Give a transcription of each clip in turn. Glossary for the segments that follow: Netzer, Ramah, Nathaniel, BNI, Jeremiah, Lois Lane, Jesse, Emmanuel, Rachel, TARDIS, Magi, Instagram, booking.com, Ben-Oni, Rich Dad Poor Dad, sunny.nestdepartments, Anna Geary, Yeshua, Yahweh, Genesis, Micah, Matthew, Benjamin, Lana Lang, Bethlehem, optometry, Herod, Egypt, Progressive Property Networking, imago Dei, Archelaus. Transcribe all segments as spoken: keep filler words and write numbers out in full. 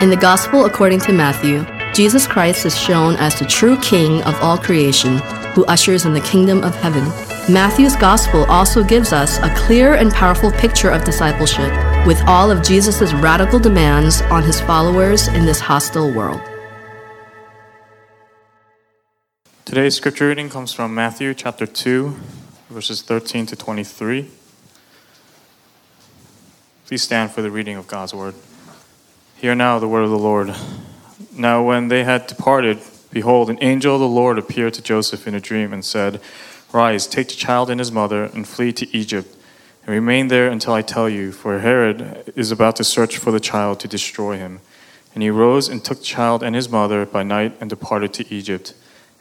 In the Gospel according to Matthew, Jesus Christ is shown as the true King of all creation, who ushers in the kingdom of heaven. Matthew's Gospel also gives us a clear and powerful picture of discipleship, with all of Jesus' radical demands on his followers in this hostile world. Today's scripture reading comes from Matthew chapter two, verses thirteen to twenty-three. Please stand for the reading of God's word. Hear now the word of the Lord. Now when they had departed, behold, an angel of the Lord appeared to Joseph in a dream and said, Rise, take the child and his mother, and flee to Egypt, and remain there until I tell you, for Herod is about to search for the child to destroy him. And he rose and took the child and his mother by night and departed to Egypt.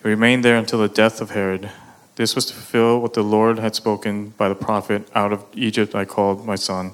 He remained there until the death of Herod. This was to fulfill what the Lord had spoken by the prophet, Out of Egypt I called my son.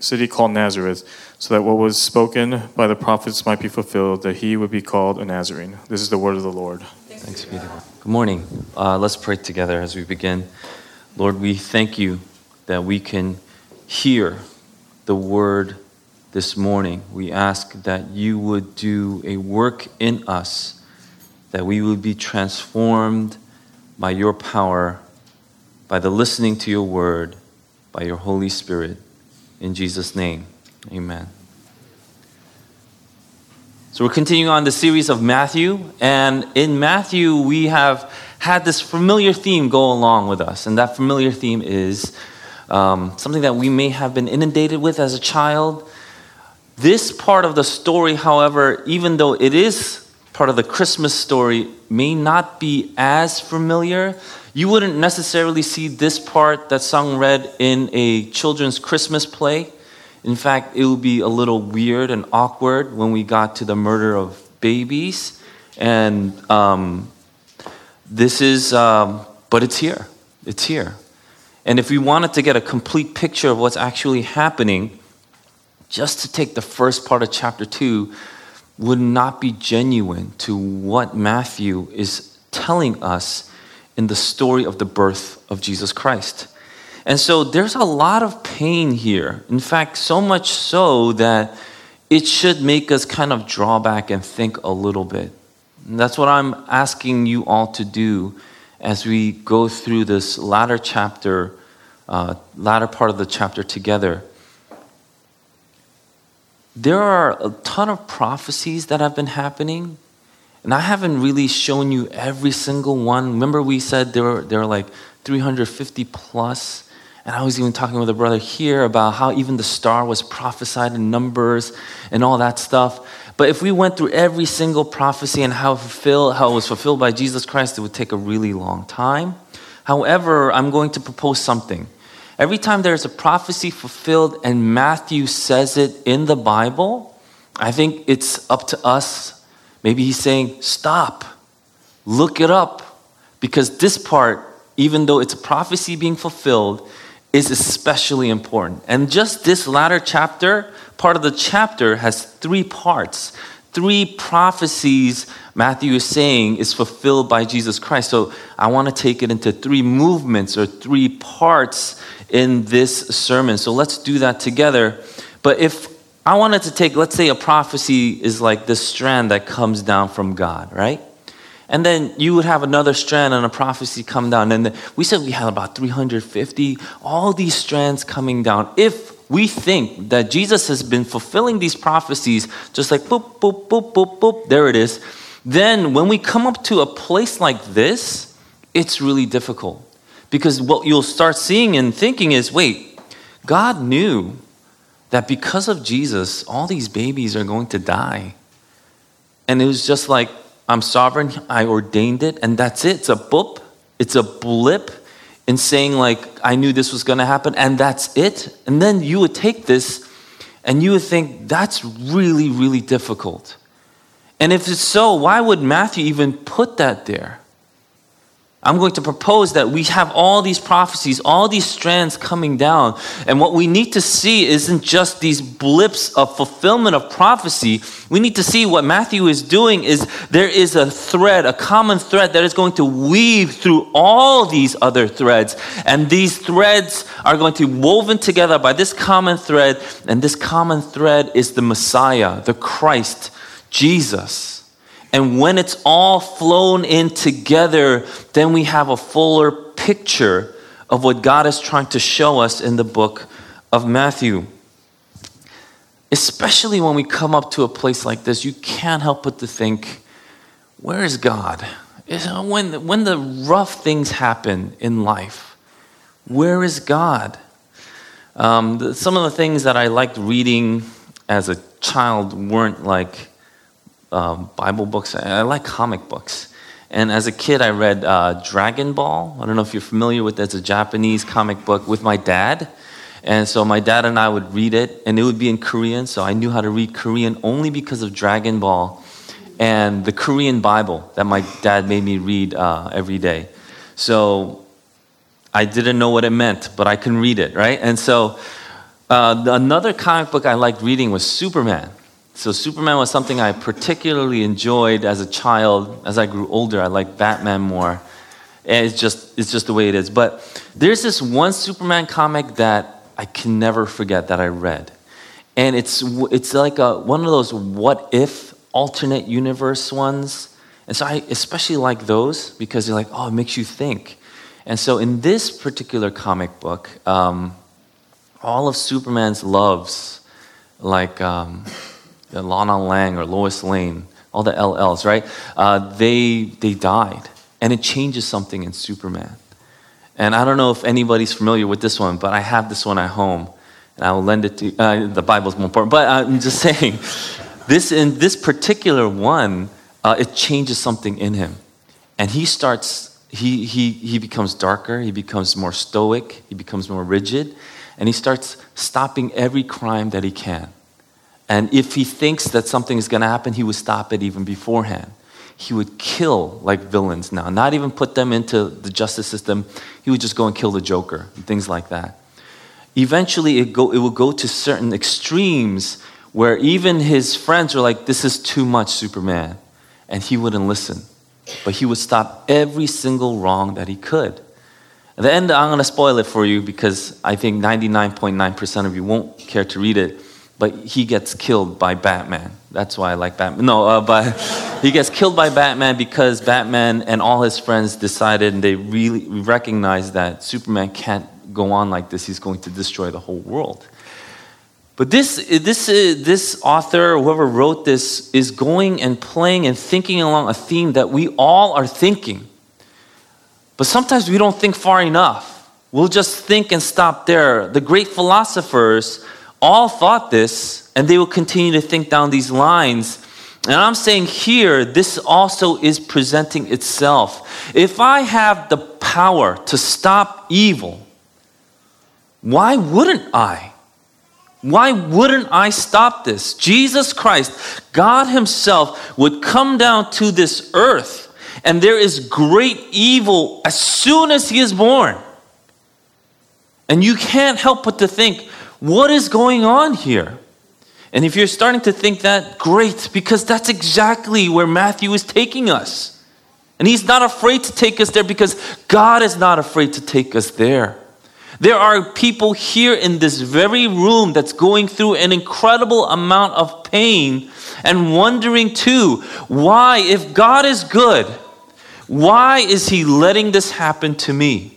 city called Nazareth, so that what was spoken by the prophets might be fulfilled, that he would be called a Nazarene. This is the word of the Lord. Thanks be to God. Good morning. Uh, let's pray together as we begin. Lord, we thank you that we can hear the word this morning. We ask that you would do a work in us, that we would be transformed by your power, by the listening to your word, by your Holy Spirit. In Jesus' name, amen. So we're continuing on the series of Matthew, and in Matthew we have had this familiar theme go along with us, and that familiar theme is um, something that we may have been inundated with as a child. This part of the story, however, even though it is part of the Christmas story, may not be as familiar. You wouldn't necessarily see this part that's sung read in a children's Christmas play. In fact, it would be a little weird and awkward when we got to the murder of babies. And um, this is, um, but it's here. It's here. And if we wanted to get a complete picture of what's actually happening, just to take the first part of chapter two would not be genuine to what Matthew is telling us in the story of the birth of Jesus Christ. And so there's a lot of pain here. In fact, so much so that it should make us kind of draw back and think a little bit. And that's what I'm asking you all to do as we go through this latter chapter, uh, latter part of the chapter together. There are a ton of prophecies that have been happening, and I haven't really shown you every single one. Remember we said there were, there were like three hundred fifty plus, and I was even talking with a brother here about how even the star was prophesied in Numbers and all that stuff. But if we went through every single prophecy and how, fulfill, how it was fulfilled by Jesus Christ, it would take a really long time. However, I'm going to propose something. Every time there's a prophecy fulfilled and Matthew says it in the Bible, I think it's up to us. Maybe he's saying, stop, look it up. Because this part, even though it's a prophecy being fulfilled, is especially important. And just this latter chapter, part of the chapter has three parts. Three prophecies Matthew is saying is fulfilled by Jesus Christ. So I want to take it into three movements or three parts in this sermon. So let's do that together. But if I wanted to take, let's say a prophecy is like this strand that comes down from God, right? And then you would have another strand and a prophecy come down. And we said we had about three hundred fifty, all these strands coming down. If we think that Jesus has been fulfilling these prophecies, just like boop, boop, boop, boop, boop, there it is. Then when we come up to a place like this, it's really difficult. Because what you'll start seeing and thinking is, wait, God knew that because of Jesus, all these babies are going to die. And it was just like, I'm sovereign, I ordained it, and that's it. It's a boop, it's a blip in saying like, I knew this was going to happen, and that's it. And then you would take this, and you would think, that's really, really difficult. And if it's so, why would Matthew even put that there? I'm going to propose that we have all these prophecies, all these strands coming down. And what we need to see isn't just these blips of fulfillment of prophecy. We need to see what Matthew is doing is there is a thread, a common thread that is going to weave through all these other threads. And these threads are going to be woven together by this common thread. And this common thread is the Messiah, the Christ, Jesus. And when it's all flown in together, then we have a fuller picture of what God is trying to show us in the book of Matthew. Especially when we come up to a place like this, you can't help but to think, where is God? When, when the rough things happen in life, where is God? Um, some of the things that I liked reading as a child weren't like, Um, Bible books. I, I like comic books. And as a kid, I read uh, Dragon Ball. I don't know if you're familiar with that. It's a Japanese comic book with my dad. And so my dad and I would read it, and it would be in Korean. So I knew how to read Korean only because of Dragon Ball and the Korean Bible that my dad made me read uh, every day. So I didn't know what it meant, but I can read it, right? And so uh, another comic book I liked reading was Superman. So Superman was something I particularly enjoyed as a child. As I grew older, I liked Batman more. And it's just it's just the way it is. But there's this one Superman comic that I can never forget that I read. And it's it's like a, one of those what-if alternate universe ones. And so I especially like those because they're like, oh, it makes you think. And so in this particular comic book, um, all of Superman's loves, like... Um, Lana Lang or Lois Lane, all the L Ls, right? Uh, they they died, and it changes something in Superman. And I don't know if anybody's familiar with this one, but I have this one at home, and I will lend it to uh, the Bible's more important. But I'm just saying, this in this particular one, uh, it changes something in him, and he starts he he he becomes darker, he becomes more stoic, he becomes more rigid, and he starts stopping every crime that he can. And if he thinks that something is going to happen, he would stop it even beforehand. He would kill like villains now, not even put them into the justice system. He would just go and kill the Joker and things like that. Eventually, it go it will go to certain extremes where even his friends were like, this is too much, Superman. And he wouldn't listen. But he would stop every single wrong that he could. At the end, I'm going to spoil it for you because I think ninety-nine point nine percent of you won't care to read it. But he gets killed by Batman. That's why I like Batman. No, uh, but he gets killed by Batman because Batman and all his friends decided and they really recognized that Superman can't go on like this. He's going to destroy the whole world. But this, this, this author, whoever wrote this, is going and playing and thinking along a theme that we all are thinking. But sometimes we don't think far enough. We'll just think and stop there. The great philosophers all thought this, and they will continue to think down these lines. And I'm saying here, this also is presenting itself. If I have the power to stop evil, why wouldn't I? Why wouldn't I stop this? Jesus Christ, God Himself, would come down to this earth, and there is great evil as soon as He is born. And you can't help but to think, what is going on here? And if you're starting to think that, great, because that's exactly where Matthew is taking us. And he's not afraid to take us there because God is not afraid to take us there. There are people here in this very room that's going through an incredible amount of pain and wondering too, why, if God is good, why is he letting this happen to me?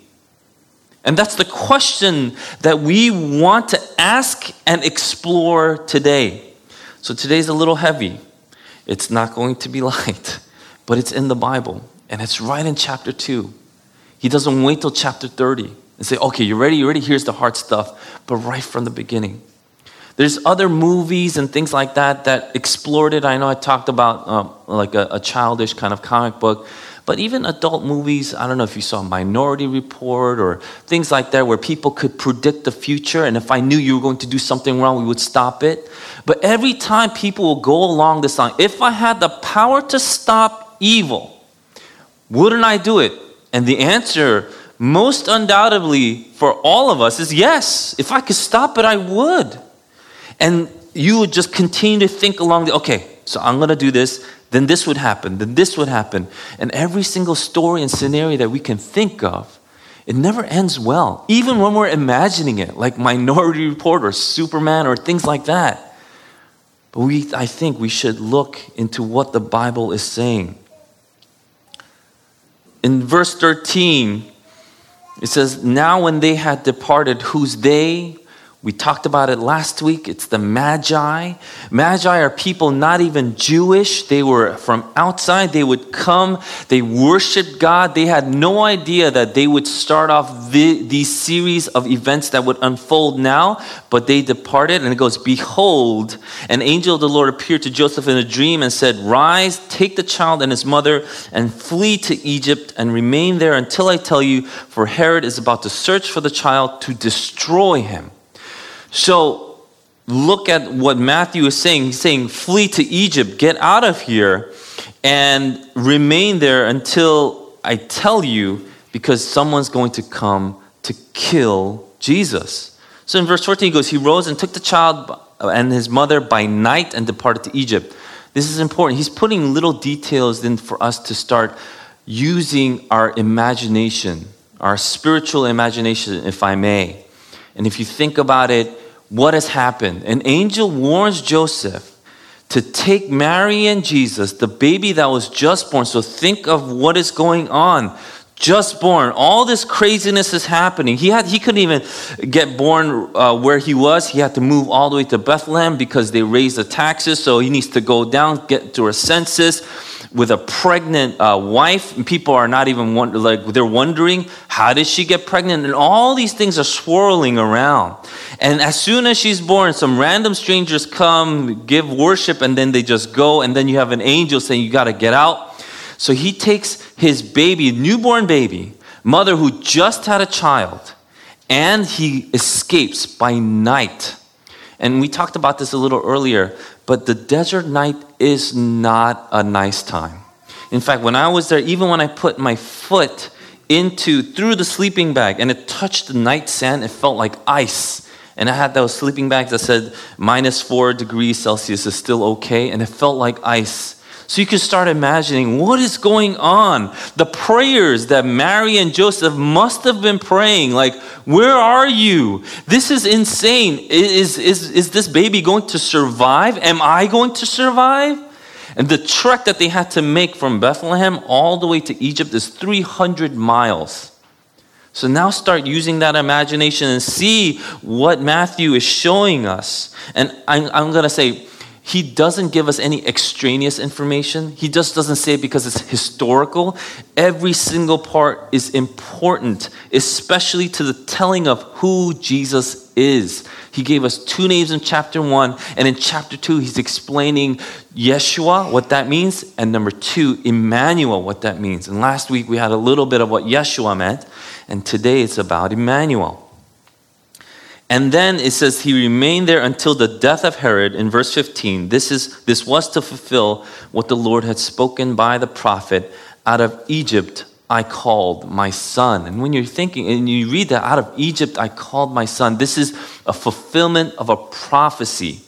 And that's the question that we want to ask and explore today. So today's a little heavy. It's not going to be light, but it's in the Bible. And it's right in chapter two. He doesn't wait till chapter thirty and say, okay, you're ready, you're ready, here's the hard stuff. But right from the beginning. There's other movies and things like that that explored it. I know I talked about um, like a, a childish kind of comic book. But even adult movies, I don't know if you saw Minority Report or things like that where people could predict the future. And if I knew you were going to do something wrong, we would stop it. But every time people will go along this line, if I had the power to stop evil, wouldn't I do it? And the answer, most undoubtedly for all of us, is yes. If I could stop it, I would. And you would just continue to think along the, okay, so I'm going to do this. Then this would happen, then this would happen. And every single story and scenario that we can think of, it never ends well. Even when we're imagining it, like Minority Report or Superman or things like that. But we, I think we should look into what the Bible is saying. In verse thirteen, it says, now when they had departed, who's they? We talked about it last week. It's the Magi. Magi are people not even Jewish. They were from outside. They would come. They worshiped God. They had no idea that they would start off the, these series of events that would unfold now. But they departed. And it goes, behold, an angel of the Lord appeared to Joseph in a dream and said, rise, take the child and his mother and flee to Egypt and remain there until I tell you, for Herod is about to search for the child to destroy him. So look at what Matthew is saying. He's saying, flee to Egypt, get out of here, and remain there until I tell you, because someone's going to come to kill Jesus. So in verse fourteen, he goes, he rose and took the child and his mother by night and departed to Egypt. This is important. He's putting little details in for us to start using our imagination, our spiritual imagination, if I may. And if you think about it, what has happened? An angel warns Joseph to take Mary and Jesus, the baby that was just born. So think of what is going on. Just born. All this craziness is happening. He had he couldn't even get born uh, where he was. He had to move all the way to Bethlehem because they raised the taxes. So he needs to go down, get to a census with a pregnant uh, wife. And people are not even, wonder, like, they're wondering, how did she get pregnant? And all these things are swirling around. And as soon as she's born, some random strangers come, give worship, and then they just go. And then you have an angel saying, you got to get out. So he takes his baby, newborn baby, mother who just had a child, and he escapes by night. And we talked about this a little earlier, but the desert night is not a nice time. In fact, when I was there, even when I put my foot into, through the sleeping bag, and it touched the night sand, it felt like ice. And I had those sleeping bags that said minus four degrees Celsius is still okay, and it felt like ice. So you can start imagining what is going on. The prayers that Mary and Joseph must have been praying, like, where are you? This is insane. Is, is, is this baby going to survive? Am I going to survive? And the trek that they had to make from Bethlehem all the way to Egypt is three hundred miles. So now start using that imagination and see what Matthew is showing us. And I'm, I'm going to say, he doesn't give us any extraneous information. He just doesn't say it because it's historical. Every single part is important, especially to the telling of who Jesus is. He gave us two names in chapter one, and in chapter two, he's explaining Yeshua, what that means, and number two, Emmanuel, what that means. And last week, we had a little bit of what Yeshua meant, and today it's about Emmanuel. And then it says he remained there until the death of Herod in verse fifteen. This is this was to fulfill what the Lord had spoken by the prophet. Out of Egypt I called my son. And when you're thinking and you read that, out of Egypt I called my son, this is a fulfillment of a prophecy.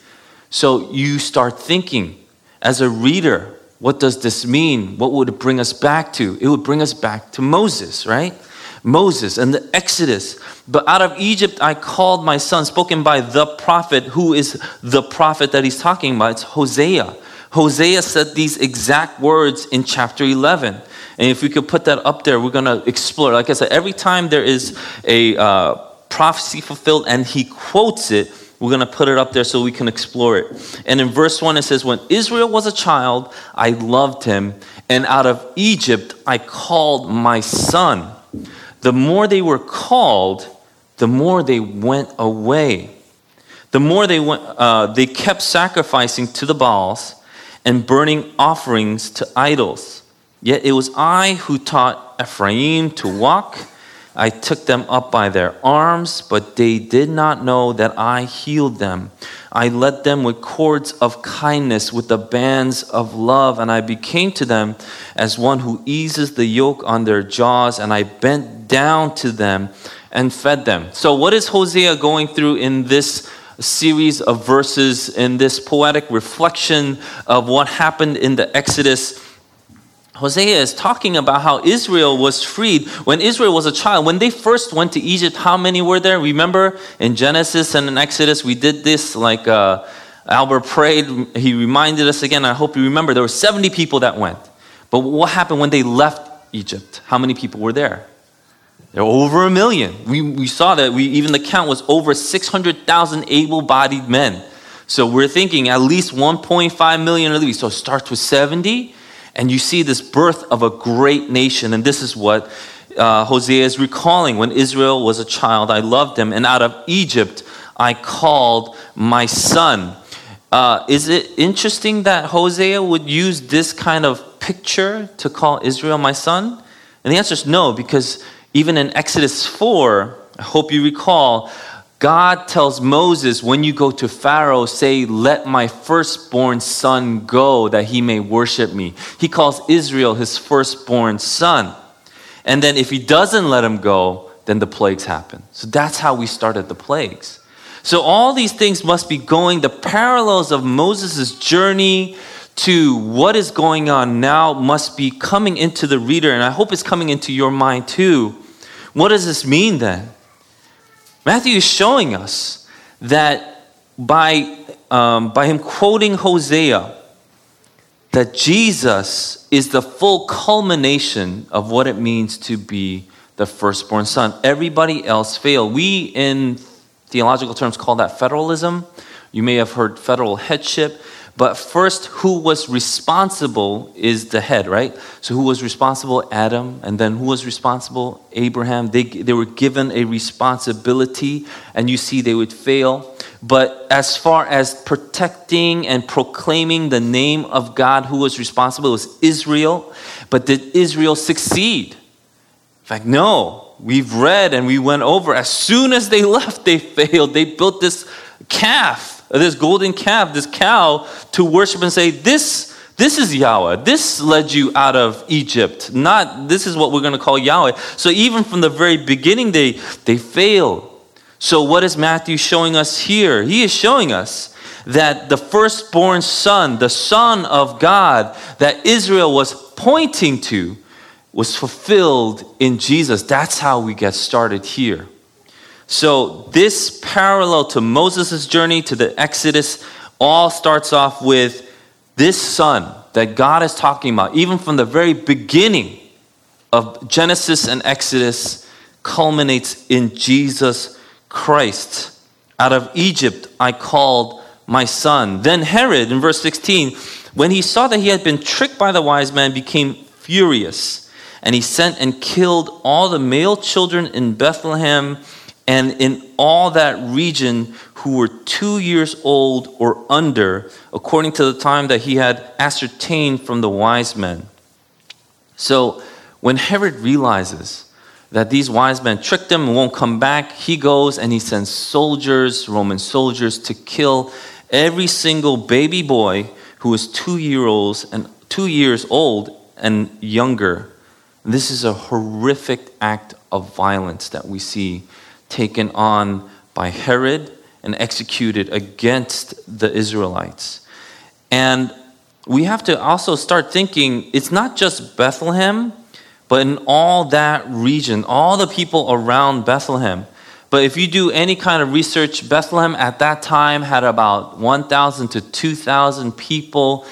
So you start thinking as a reader, what does this mean? What would it bring us back to? It would bring us back to Moses, right? Moses and the Exodus. But out of Egypt I called my son, spoken by the prophet. Who is the prophet that he's talking about? It's Hosea. Hosea said these exact words in chapter eleven. And if we could put that up there, we're going to explore. Like I said, every time there is a uh, prophecy fulfilled and he quotes it, we're going to put it up there so we can explore it. And in verse one, it says, when Israel was a child, I loved him. And out of Egypt I called my son. The more they were called, the more they went away. The more they went, uh, they kept sacrificing to the Baals and burning offerings to idols. Yet it was I who taught Ephraim to walk. I took them up by their arms, but they did not know that I healed them. I led them with cords of kindness, with the bands of love, and I became to them as one who eases the yoke on their jaws, and I bent down to them and fed them. So what is Hosea going through in this series of verses, in this poetic reflection of what happened in the Exodus? Hosea is talking about how Israel was freed when Israel was a child. When they first went to Egypt, how many were there? Remember in Genesis and in Exodus, we did this like uh, Albert prayed. He reminded us again. I hope you remember. There were seventy people that went. But what happened when they left Egypt? How many people were there? There were over a million. We, we saw that. We, even the count was over six hundred thousand able-bodied men. So we're thinking at least one point five million at least. So it starts with seventy. And you see this birth of a great nation. And this is what uh, Hosea is recalling. When Israel was a child, I loved him. And out of Egypt, I called my son. Uh, is it interesting that Hosea would use this kind of picture to call Israel my son? And the answer is no, because even in Exodus four, I hope you recall, God tells Moses, when you go to Pharaoh, say, let my firstborn son go that he may worship me. He calls Israel his firstborn son. And then if he doesn't let him go, then the plagues happen. So that's how we started the plagues. So all these things must be going, the parallels of Moses' journey to what is going on now must be coming into the reader. And I hope it's coming into your mind too. What does this mean then? Matthew is showing us that by, um, by him quoting Hosea, that Jesus is the full culmination of what it means to be the firstborn son. Everybody else failed. We, in theological terms, call that federalism. You may have heard federal headship. But first, who was responsible is the head, right? So who was responsible? Adam. And then who was responsible? Abraham. They, they were given a responsibility, and you see they would fail. But as far as protecting and proclaiming the name of God, who was responsible? It was Israel. But did Israel succeed? In fact, no. We've read and we went over. As soon as they left, they failed. They built this calf. This golden calf, this cow, to worship and say, this this is Yahweh. This led you out of Egypt. Not, this is what we're going to call Yahweh. So even from the very beginning, they, they failed. So what is Matthew showing us here? He is showing us that the firstborn son, the son of God, that Israel was pointing to, was fulfilled in Jesus. That's how we get started here. So this parallel to Moses' journey, to the Exodus, all starts off with this son that God is talking about, even from the very beginning of Genesis and Exodus, culminates in Jesus Christ. Out of Egypt I called my son. Then Herod, in verse sixteen, when he saw that he had been tricked by the wise men, became furious, and he sent and killed all the male children in Bethlehem and in all that region who were two years old or under, according to the time that he had ascertained from the wise men. So when Herod realizes that these wise men tricked him and won't come back, he goes and he sends soldiers, Roman soldiers, to kill every single baby boy who is two year olds and two years old and younger. And this is a horrific act of violence that we see taken on by Herod and executed against the Israelites. And we have to also start thinking, it's not just Bethlehem, but in all that region, all the people around Bethlehem. But if you do any kind of research, Bethlehem at that time had about one thousand to two thousand people,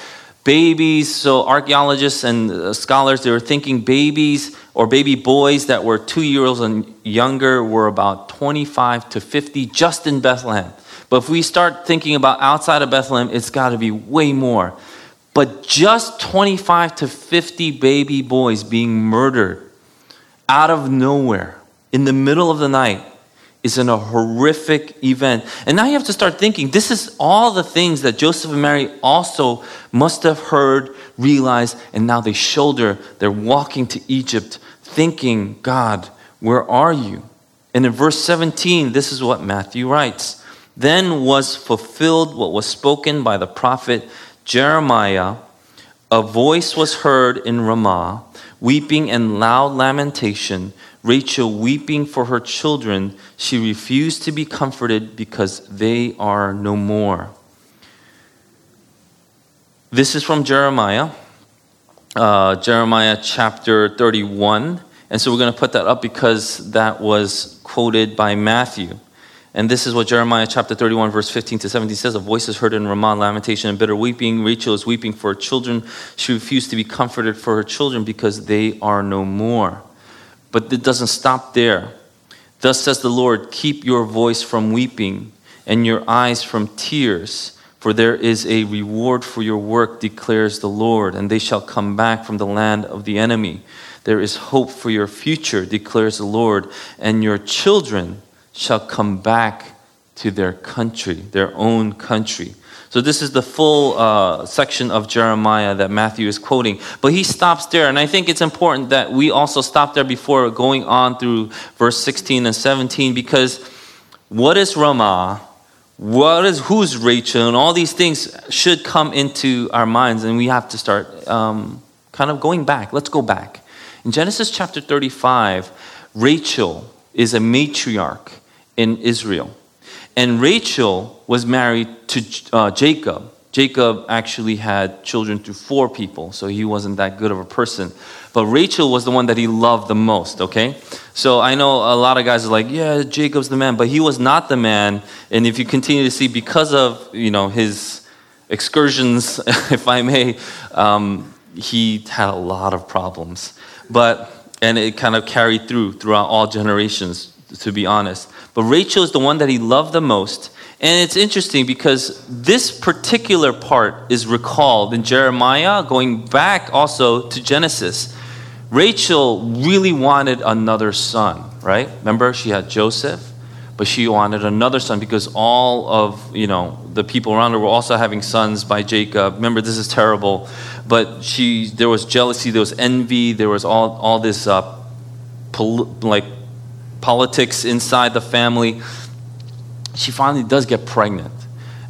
babies. So archaeologists and scholars, they were thinking babies or baby boys that were two years old and younger were about twenty-five to fifty just in Bethlehem. But if we start thinking about outside of Bethlehem, it's got to be way more. But just twenty-five to fifty baby boys being murdered out of nowhere, in the middle of the night, is in a horrific event. And now you have to start thinking, this is all the things that Joseph and Mary also must have heard, realized, and now they shoulder. They're walking to Egypt, thinking, God, where are you? And in verse seventeen, this is what Matthew writes. Then was fulfilled what was spoken by the prophet Jeremiah. A voice was heard in Ramah, weeping and loud lamentation. Rachel weeping for her children. She refused to be comforted because they are no more. This is from Jeremiah, uh, Jeremiah chapter thirty-one. And so we're going to put that up because that was quoted by Matthew. And this is what Jeremiah chapter thirty-one, verse fifteen to seventeen says. A voice is heard in Ramah, lamentation and bitter weeping. Rachel is weeping for her children. She refused to be comforted for her children because they are no more. But it doesn't stop there. Thus says the Lord, keep your voice from weeping and your eyes from tears, for there is a reward for your work, declares the Lord, and they shall come back from the land of the enemy. There is hope for your future, declares the Lord, and your children shall come back to their country, their own country. So this is the full uh, section of Jeremiah that Matthew is quoting. But he stops there, and I think it's important that we also stop there before going on through verse sixteen and seventeen, because what is Ramah? What is, who's Rachel? And all these things should come into our minds, and we have to start um, kind of going back. Let's go back. In Genesis chapter thirty-five, Rachel is a matriarch in Israel. And Rachel was married to uh, Jacob. Jacob actually had children through four people, so he wasn't that good of a person. But Rachel was the one that he loved the most, okay? So I know a lot of guys are like, yeah, Jacob's the man, but he was not the man. And if you continue to see, because of, you know, his excursions, if I may, um, he had a lot of problems. But and it kind of carried through throughout all generations, to be honest. But Rachel is the one that he loved the most. And it's interesting because this particular part is recalled in Jeremiah, going back also to Genesis. Rachel really wanted another son, right? Remember, she had Joseph, but she wanted another son because all of, you know, the people around her were also having sons by Jacob. Remember, this is terrible. But she, there was jealousy, there was envy, there was all, all this uh, pol- like politics inside the family. She finally does get pregnant.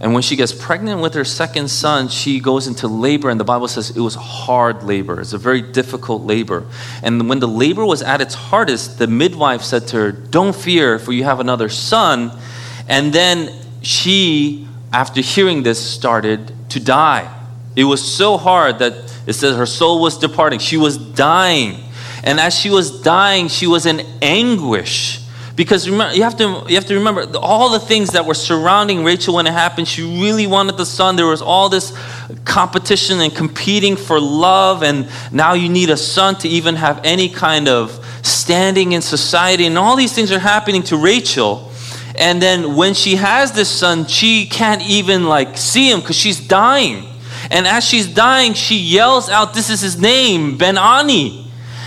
And when she gets pregnant with her second son, she goes into labor, and the Bible says it was hard labor. It's a very difficult labor. And when the labor was at its hardest, the midwife said to her, don't fear, for you have another son. And then she, after hearing this, started to die. It was so hard that it says her soul was departing. She was dying. And as she was dying, she was in anguish. Because remember, you have to you have to remember all the things that were surrounding Rachel when it happened. She really wanted the son. There was all this competition and competing for love, and now you need a son to even have any kind of standing in society. And all these things are happening to Rachel. And then when she has this son, she can't even like see him because she's dying. And as she's dying, she yells out, this is his name, Ben-Oni.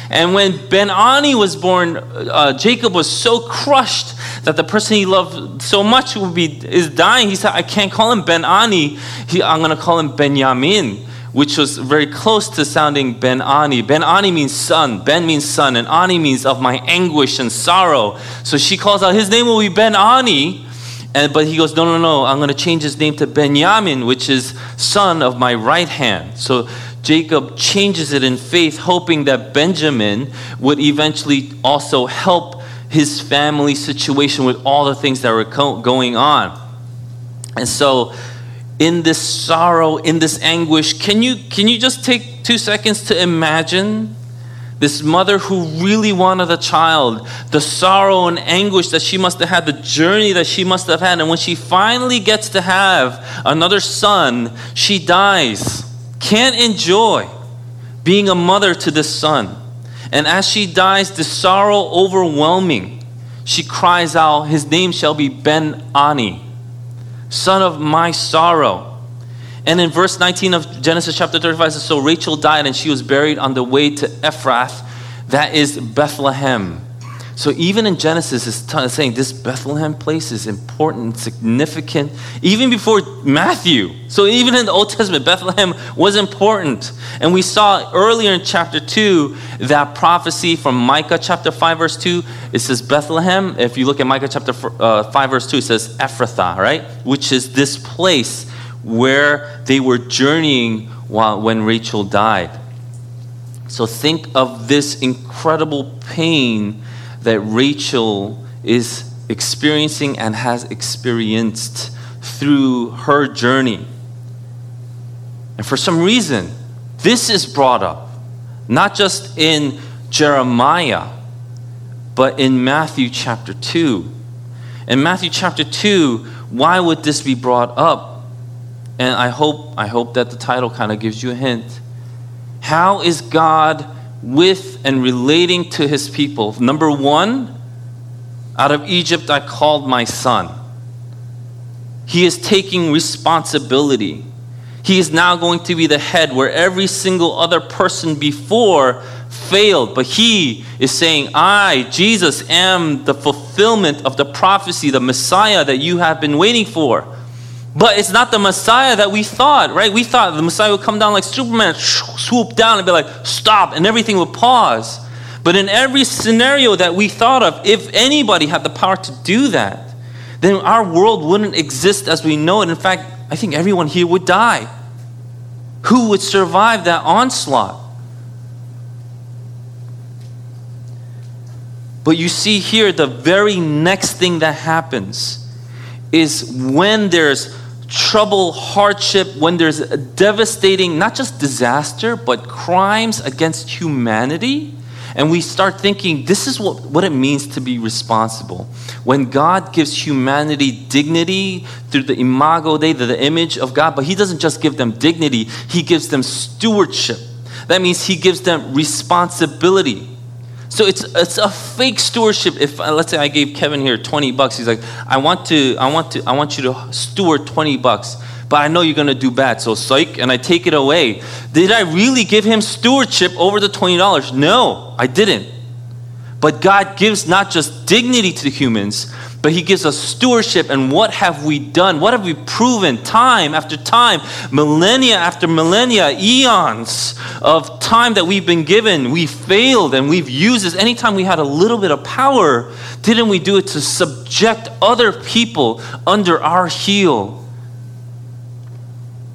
And when Ben-Oni was born, uh, Jacob was so crushed that the person he loved so much would be is dying. He said, I can't call him Ben-Oni. He, I'm going to call him Benjamin, which was very close to sounding Ben-Oni. Ben-Oni means son. Ben means son. And Ani means of my anguish and sorrow. So she calls out, his name will be Ben-Oni. And, but he goes, no, no, no, I'm going to change his name to Benjamin, which is son of my right hand. So Jacob changes it in faith, hoping that Benjamin would eventually also help his family situation with all the things that were co- going on. And so in this sorrow, in this anguish, can you can you just take two seconds to imagine this mother who really wanted a child, the sorrow and anguish that she must have had, the journey that she must have had. And when she finally gets to have another son, she dies. Can't enjoy being a mother to this son. And as she dies, the sorrow overwhelming, she cries out, his name shall be Ben-Oni, son of my sorrow. And in verse nineteen of Genesis chapter thirty-five, it says, so Rachel died and she was buried on the way to Ephrathah, That is Bethlehem. So even in Genesis, it's t- saying this Bethlehem place is important, significant, even before Matthew. So even in the Old Testament, Bethlehem was important. And we saw earlier in chapter two, that prophecy from Micah chapter five, verse two, it says Bethlehem. If you look at Micah chapter uh, five, verse two, it says Ephrathah, right? Which is this place where they were journeying while, when Rachel died. So think of this incredible pain that Rachel is experiencing and has experienced through her journey. And for some reason, this is brought up, not just in Jeremiah, but in Matthew chapter two. In Matthew chapter two, why would this be brought up? And I hope, I hope that the title kind of gives you a hint. How is God with and relating to his people? Number one, out of Egypt I called my son. He is taking responsibility. He is now going to be the head where every single other person before failed. But he is saying, I, Jesus, am the fulfillment of the prophecy, the Messiah that you have been waiting for. But it's not the Messiah that we thought, right? We thought the Messiah would come down like Superman, swoop down and be like, stop, and everything would pause. But in every scenario that we thought of, if anybody had the power to do that, then our world wouldn't exist as we know it. In fact, I think everyone here would die. Who would survive that onslaught? But you see here, the very next thing that happens is when there's trouble, hardship, when there's a devastating, not just disaster, but crimes against humanity. And we start thinking, this is what, what it means to be responsible. When God gives humanity dignity through the imago Dei, the, the image of God, but he doesn't just give them dignity, he gives them stewardship. That means he gives them responsibility. So it's it's a fake stewardship. If uh, let's say I gave Kevin here twenty bucks, he's like, I want to, I want to, I want you to steward twenty bucks, but I know you're gonna do bad, so psych, and I take it away. Did I really give him stewardship over the twenty dollars? No, I didn't. But God gives not just dignity to humans, but he gives us stewardship. And what have we done? What have we proven time after time, millennia after millennia, eons of time that we've been given? We failed and we've used this. Anytime we had a little bit of power, didn't we do it to subject other people under our heel?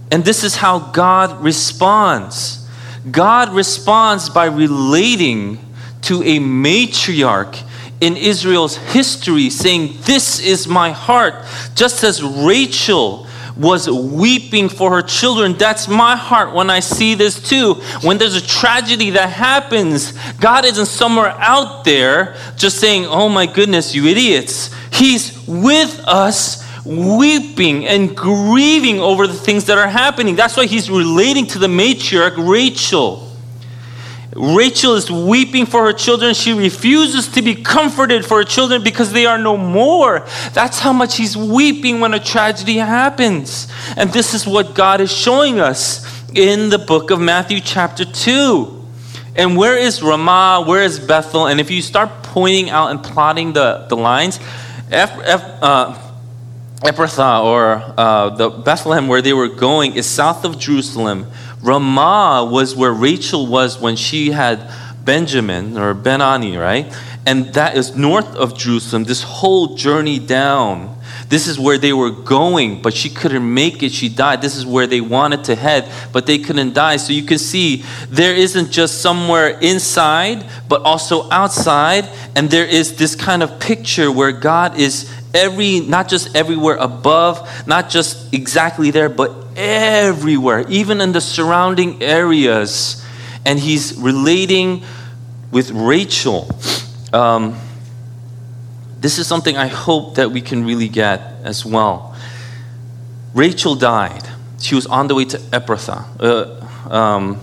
And this is how God responds. God responds by relating to a matriarch in Israel's history, saying, this is my heart. Just as Rachel was weeping for her children, that's my heart when I see this too. When there's a tragedy that happens, God isn't somewhere out there just saying, oh my goodness, you idiots. He's with us, weeping and grieving over the things that are happening. That's why he's relating to the matriarch, Rachel. Rachel is weeping for her children. She refuses to be comforted for her children because they are no more. That's how much he's weeping when a tragedy happens. And this is what God is showing us in the book of Matthew chapter two. And where is Ramah? Where is Bethel? And if you start pointing out and plotting the, the lines, Eph, uh, Ephrathah or uh, the Bethlehem where they were going is south of Jerusalem. Ramah was where Rachel was when she had Benjamin or Ben-Oni, right? And that is north of Jerusalem. This whole journey down, this is where they were going, but she couldn't make it. She died. This is where they wanted to head, but they couldn't die. So you can see there isn't just somewhere inside, but also outside. And there is this kind of picture where God is every, not just everywhere above, not just exactly there, but everywhere, even in the surrounding areas. And he's relating with Rachel. Um, this is something I hope that we can really get as well. Rachel died. She was on the way to Ephrathah, uh, um,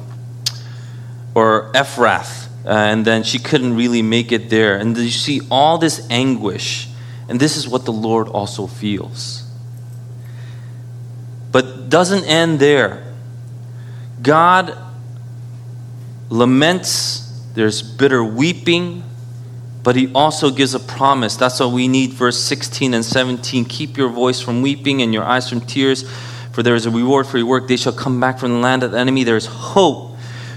or Ephrath, uh, and then she couldn't really make it there. And you see all this anguish, and this is what the Lord also feels. But doesn't end there. God laments. There's bitter weeping, but he also gives a promise. That's what we need, verse sixteen and seventeen. Keep your voice from weeping and your eyes from tears, for there is a reward for your work. They shall come back from the land of the enemy. There is hope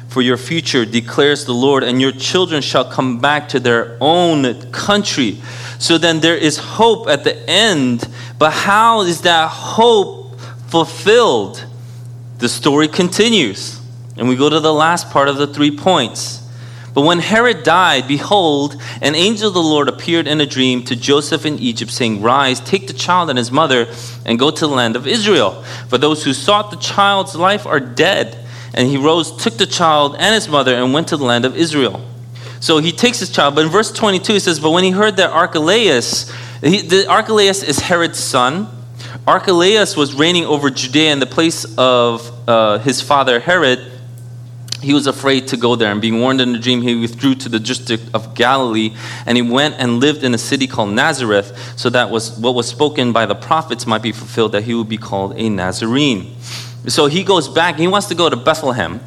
for your future, declares the Lord, and your children shall come back to their own country. So then there is hope at the end, but how is that hope fulfilled? The story continues, and we go to the last part of the three points. But when Herod died, behold, an angel of the Lord appeared in a dream to Joseph in Egypt, saying, "Rise, take the child and his mother, and go to the land of Israel. For those who sought the child's life are dead." And he rose, took the child and his mother, and went to the land of Israel. So he takes his child. But in verse twenty-two, it says, but when he heard that Archelaus, he, the Archelaus is Herod's son. Archelaus was reigning over Judea in the place of uh, his father Herod. He was afraid to go there, and being warned in a dream, he withdrew to the district of Galilee, and he went and lived in a city called Nazareth, so that was what was spoken by the prophets might be fulfilled, that he would be called a Nazarene. So he goes back. He wants to go to Bethlehem,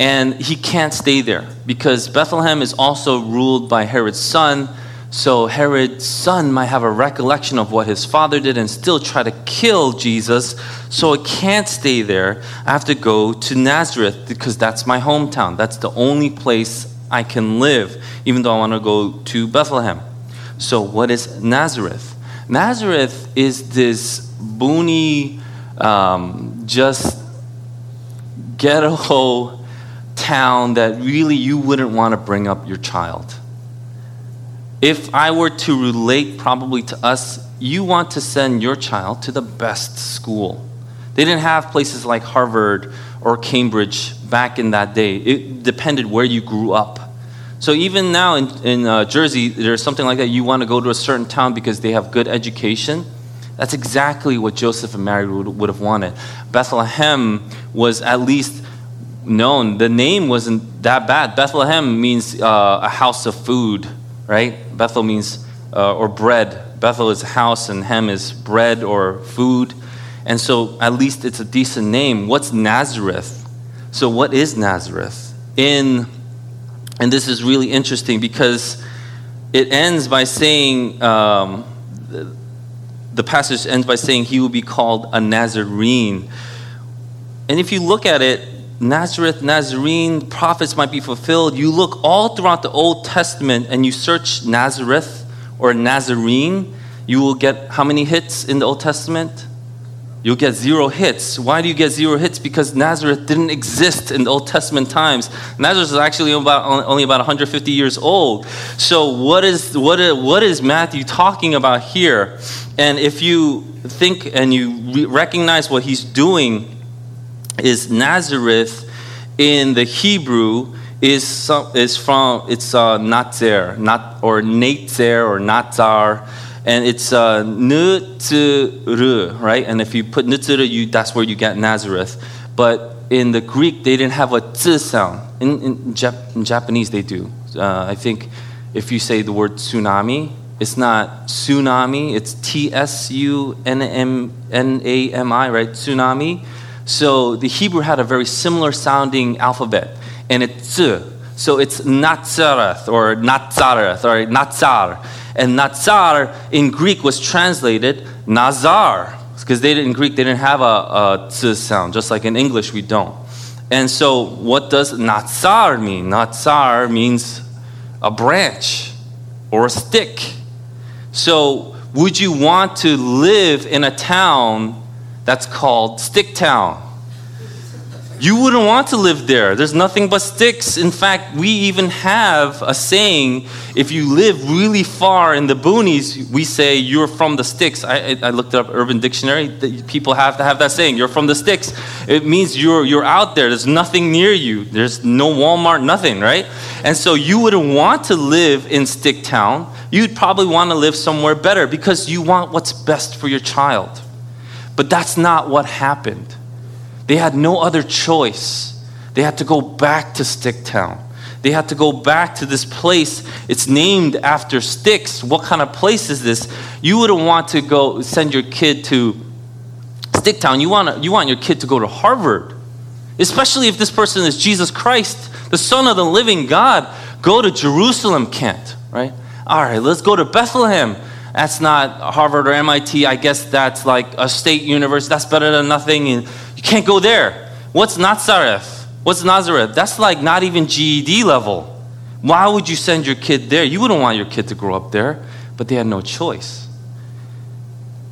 and he can't stay there because Bethlehem is also ruled by Herod's son. So Herod's son might have a recollection of what his father did and still try to kill Jesus. So it can't stay there. I have to go to Nazareth because that's my hometown. That's the only place I can live, even though I want to go to Bethlehem. So what is Nazareth? Nazareth is this boony, um, just ghetto town that really you wouldn't want to bring up your child. If I were to relate probably to us, you want to send your child to the best school. They didn't have places like Harvard or Cambridge back in that day. It depended where you grew up. So even now in, in uh, Jersey, there's something like that. You want to go to a certain town because they have good education. That's exactly what Joseph and Mary would, would have wanted. Bethlehem was at least known. The name wasn't that bad. Bethlehem means uh, a house of food. Right? Bethel means, uh, or bread. Bethel is house and Hem is bread or food. And so at least it's a decent name. What's Nazareth? So what is Nazareth? In, and this is really interesting because it ends by saying, um, the passage ends by saying he will be called a Nazarene. And if you look at it, Nazareth, Nazarene, prophets might be fulfilled. You look all throughout the Old Testament and you search Nazareth or Nazarene, you will get how many hits in the Old Testament? You'll get zero hits. Why do you get zero hits? Because Nazareth didn't exist in the Old Testament times. Nazareth is actually about, only about one hundred fifty years old. So what is, what is, what is Matthew talking about here? And if you think and you recognize what he's doing, is Nazareth in the Hebrew is some, is from it's uh, Natzar, not or Netzer or Natzar, and it's uh, Netzer, right? And if you put Netzer, you that's where you get Nazareth. But in the Greek, they didn't have a t sound. In in, Jap- in Japanese, they do. Uh, I think if you say the word tsunami, it's not tsunami. It's T S U N M N A M I, right? Tsunami. So the Hebrew had a very similar sounding alphabet, and it's tz. So it's Nazareth or Nazareth or Natzar. And Natzar in Greek was translated Nazar because they didn't, in Greek they didn't have a, a tz sound, just like in English we don't. And so what does Natzar mean? Natzar means a branch or a stick. So would you want to live in a town that's called Stick Town? You wouldn't want to live there. There's nothing but sticks. In fact, we even have a saying, if you live really far in the boonies, we say you're from the sticks. I, I looked up Urban Dictionary. People have to have that saying, you're from the sticks. It means you're you're out there. There's nothing near you. There's no Walmart, nothing, right? And so you wouldn't want to live in Stick Town. You'd probably want to live somewhere better because you want what's best for your child. But that's not what happened. They had no other choice. They had to go back to Stick Town. They had to go back to this place. It's named after sticks. What kind of place is this? You wouldn't want to go send your kid to Stick Town. You want you want your kid to go to Harvard, especially if this person is Jesus Christ, the Son of the Living God. go to Jerusalem can't, right? All right, let's go to Bethlehem. That's not Harvard or M I T. I guess that's like a state university. That's better than nothing. And you can't go there. What's Nazareth? What's Nazareth? That's like not even G E D level. Why would you send your kid there? You wouldn't want your kid to grow up there, but they had no choice.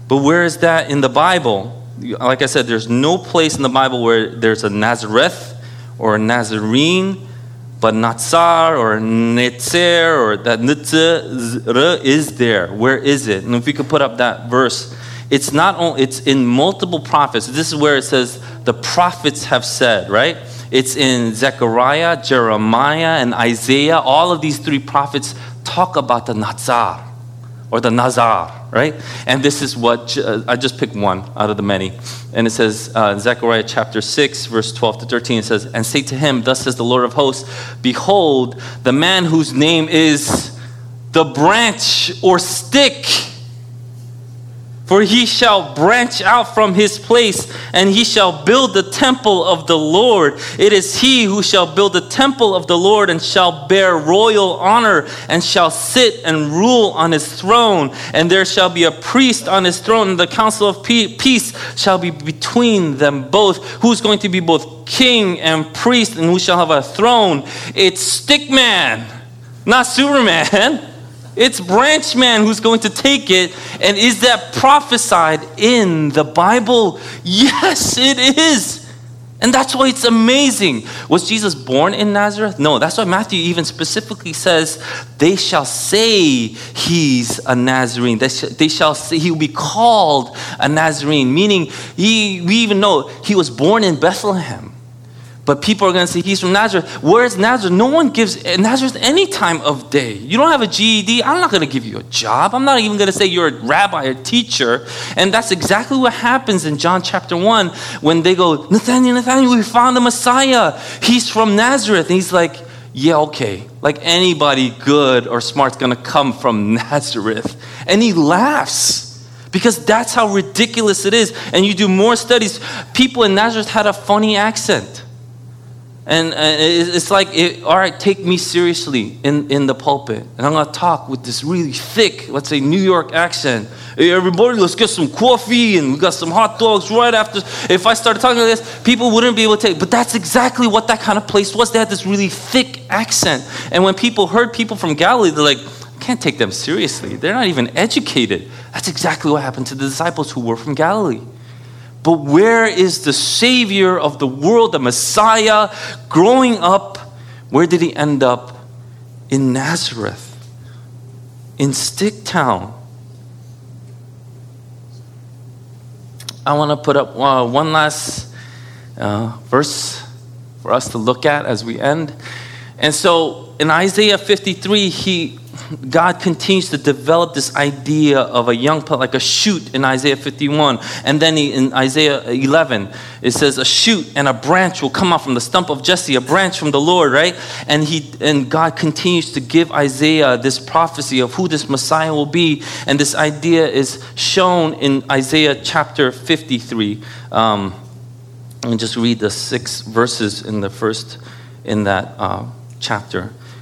But where is that in the Bible? Like I said, there's no place in the Bible where there's a Nazareth or a Nazarene, but Natzar or Netzer or that Netzer is there. Where is it? And if we could put up that verse, it's not only, it's in multiple prophets. This is where it says the prophets have said, right? It's in Zechariah, Jeremiah, and Isaiah. All of these three prophets talk about the Natzar or the Nazar, right? And this is what, uh, I just picked one out of the many. And it says, uh, Zechariah chapter six, verse twelve to thirteen, it says, "And say to him, thus says the Lord of hosts, behold, the man whose name is the branch or stick, for he shall branch out from his place, and he shall build the temple of the Lord. It is he who shall build the temple of the Lord, and shall bear royal honor, and shall sit and rule on his throne. And there shall be a priest on his throne, and the council of peace shall be between them both. Who's going to be both king and priest, and who shall have a throne? It's Stickman, not Superman." It's branch man who's going to take it. And is that prophesied in the Bible? Yes, it is. And that's why it's amazing. Was Jesus born in Nazareth? No, that's why Matthew even specifically says, they shall say he's a Nazarene. They, sh- they shall say he'll be called a Nazarene, meaning he, we even know he was born in Bethlehem. But people are going to say, he's from Nazareth. Where is Nazareth? No one gives Nazareth any time of day. You don't have a G E D. I'm not going to give you a job. I'm not even going to say you're a rabbi or teacher. And that's exactly what happens in John chapter one when they go, Nathaniel, Nathaniel, we found the Messiah. He's from Nazareth. And he's like, yeah, okay. Like anybody good or smart's going to come from Nazareth. And he laughs. Because that's how ridiculous it is. And you do more studies. People in Nazareth had a funny accent. And it's like, it, all right, take me seriously in, in the pulpit. And I'm going to talk with this really thick, let's say, New York accent. Hey, everybody, let's get some coffee, and we got some hot dogs right after. If I started talking like this, people wouldn't be able to take. But that's exactly what that kind of place was. They had this really thick accent. And when people heard people from Galilee, they're like, I can't take them seriously. They're not even educated. That's exactly what happened to the disciples who were from Galilee. But where is the Savior of the world, the Messiah, growing up? Where did he end up? In Nazareth, in Sticktown. I want to put up uh, one last uh, verse for us to look at as we end. And so in Isaiah fifty-three, he... God continues to develop this idea of a young plant, like a shoot in Isaiah fifty-one. And then he, in Isaiah eleven, it says, a shoot and a branch will come out from the stump of Jesse, a branch from the Lord, right? And he and God continues to give Isaiah this prophecy of who this Messiah will be. And this idea is shown in Isaiah chapter fifty-three. Um, let me just read the six verses in the first, in that uh, chapter.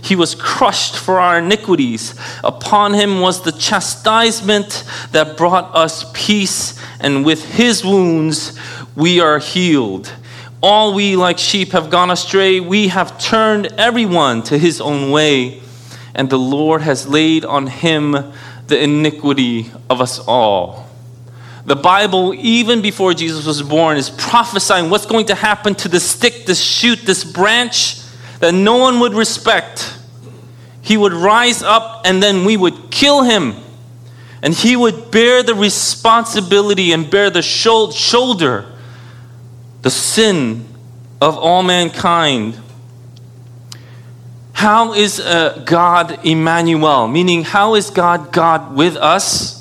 He was crushed for our iniquities. Upon him was the chastisement that brought us peace, and with his wounds we are healed. All we like sheep have gone astray. We have turned everyone to his own way, and the Lord has laid on him the iniquity of us all. The Bible, even before Jesus was born, is prophesying what's going to happen to this stick, this shoot, this branch that no one would respect. He would rise up and then we would kill him. And he would bear the responsibility and bear the shoulder, the sin of all mankind. How is uh, God Emmanuel? Meaning, how is God God with us?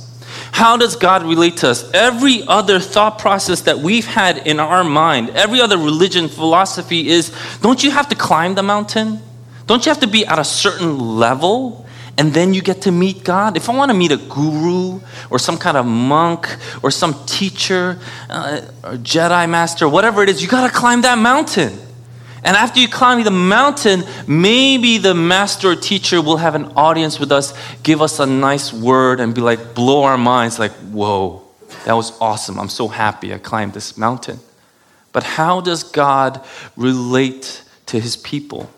How does God relate to us? Every other thought process that we've had in our mind, every other religion, philosophy is, don't you have to climb the mountain? Don't you have to be at a certain level? And then you get to meet God. If I want to meet a guru or some kind of monk or some teacher uh, or Jedi master, whatever it is, you got to climb that mountain. And after you climb the mountain, maybe the master or teacher will have an audience with us, give us a nice word and be like, blow our minds like, whoa, that was awesome. I'm so happy I climbed this mountain. But how does God relate to his people?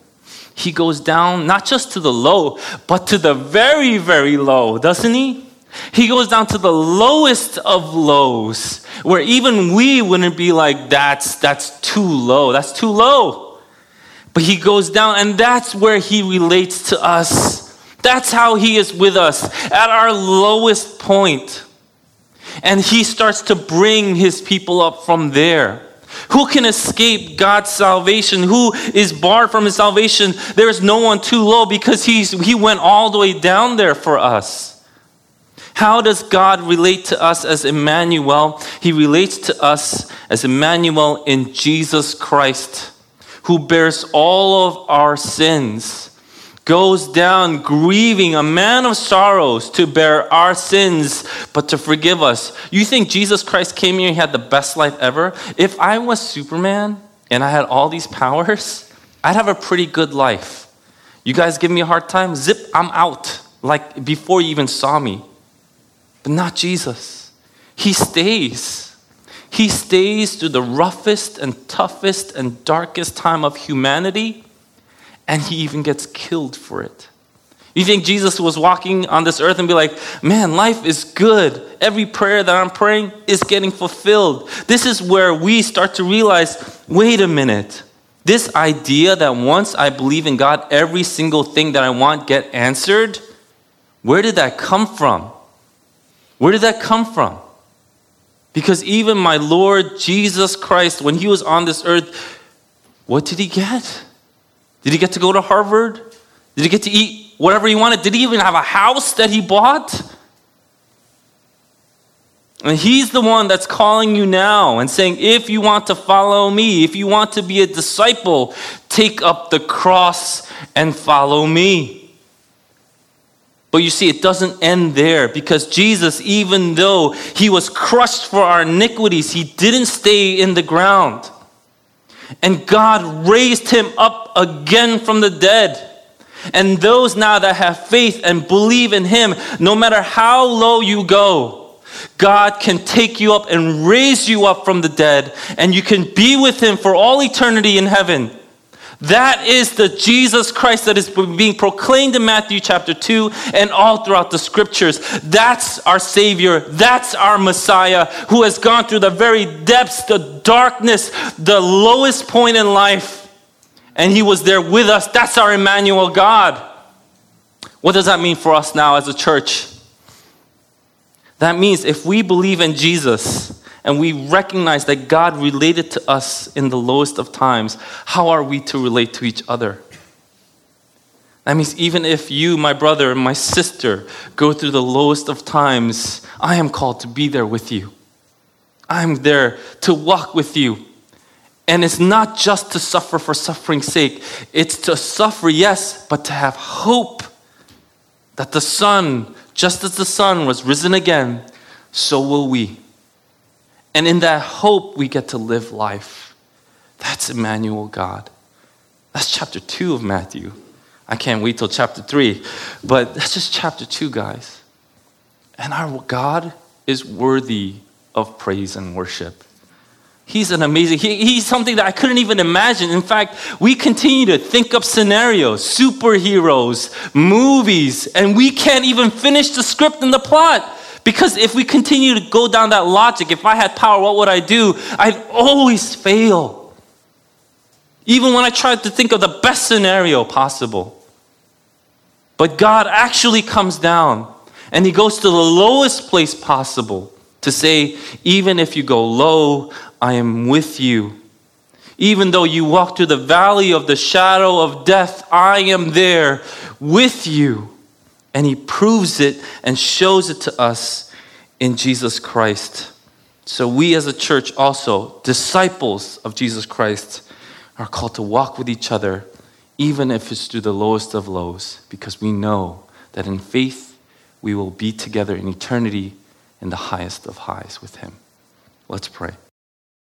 He goes down not just to the low, but to the very, very low, doesn't he? He goes down to the lowest of lows, where even we wouldn't be like, that's, that's too low, that's too low. But he goes down, and that's where he relates to us. That's how he is with us, at our lowest point. And he starts to bring his people up from there. Who can escape God's salvation? Who is barred from his salvation? There is no one too low because he's, he went all the way down there for us. How does God relate to us as Emmanuel? He relates to us as Emmanuel in Jesus Christ, who bears all of our sins, goes down grieving, a man of sorrows, to bear our sins, but to forgive us. You think Jesus Christ came here and he had the best life ever? If I was Superman and I had all these powers, I'd have a pretty good life. You guys give me a hard time? Zip, I'm out, like before you even saw me. But not Jesus. He stays. He stays through the roughest and toughest and darkest time of humanity. And he even gets killed for it. You think Jesus was walking on this earth and be like, man, life is good. Every prayer that I'm praying is getting fulfilled. This is where we start to realize, wait a minute. This idea that once I believe in God, every single thing that I want get answered, where did that come from? Where did that come from? Because even my Lord Jesus Christ, when he was on this earth, what did he get? Did he get to go to Harvard? Did he get to eat whatever he wanted? Did he even have a house that he bought? And he's the one that's calling you now and saying, if you want to follow me, if you want to be a disciple, take up the cross and follow me. But you see, it doesn't end there, because Jesus, even though he was crushed for our iniquities, he didn't stay in the ground. And God raised him up again from the dead. And those now that have faith and believe in him, no matter how low you go, God can take you up and raise you up from the dead. And you can be with him for all eternity in heaven. That is the Jesus Christ that is being proclaimed in Matthew chapter two and all throughout the scriptures. That's our Savior. That's our Messiah, who has gone through the very depths, the darkness, the lowest point in life. And he was there with us. That's our Emmanuel God. What does that mean for us now as a church? That means if we believe in Jesus, and we recognize that God related to us in the lowest of times, how are we to relate to each other? That means even if you, my brother, and my sister, go through the lowest of times, I am called to be there with you. I'm there to walk with you. And it's not just to suffer for suffering's sake. It's to suffer, yes, but to have hope that the sun, just as the sun was risen again, so will we. And in that hope, we get to live life. That's Emmanuel God. That's chapter two of Matthew. I can't wait till chapter three. But that's just chapter two, guys. And our God is worthy of praise and worship. He's an amazing, he, he's something that I couldn't even imagine. In fact, we continue to think up scenarios, superheroes, movies, and we can't even finish the script and the plot Because if we continue to go down that logic, if I had power, what would I do? I'd always fail. Even when I tried to think of the best scenario possible. But God actually comes down and he goes to the lowest place possible to say, even if you go low, I am with you. Even though you walk through the valley of the shadow of death, I am there with you. And he proves it and shows it to us in Jesus Christ. So we as a church also, disciples of Jesus Christ, are called to walk with each other, even if it's through the lowest of lows, because we know that in faith we will be together in eternity in the highest of highs with him. Let's pray.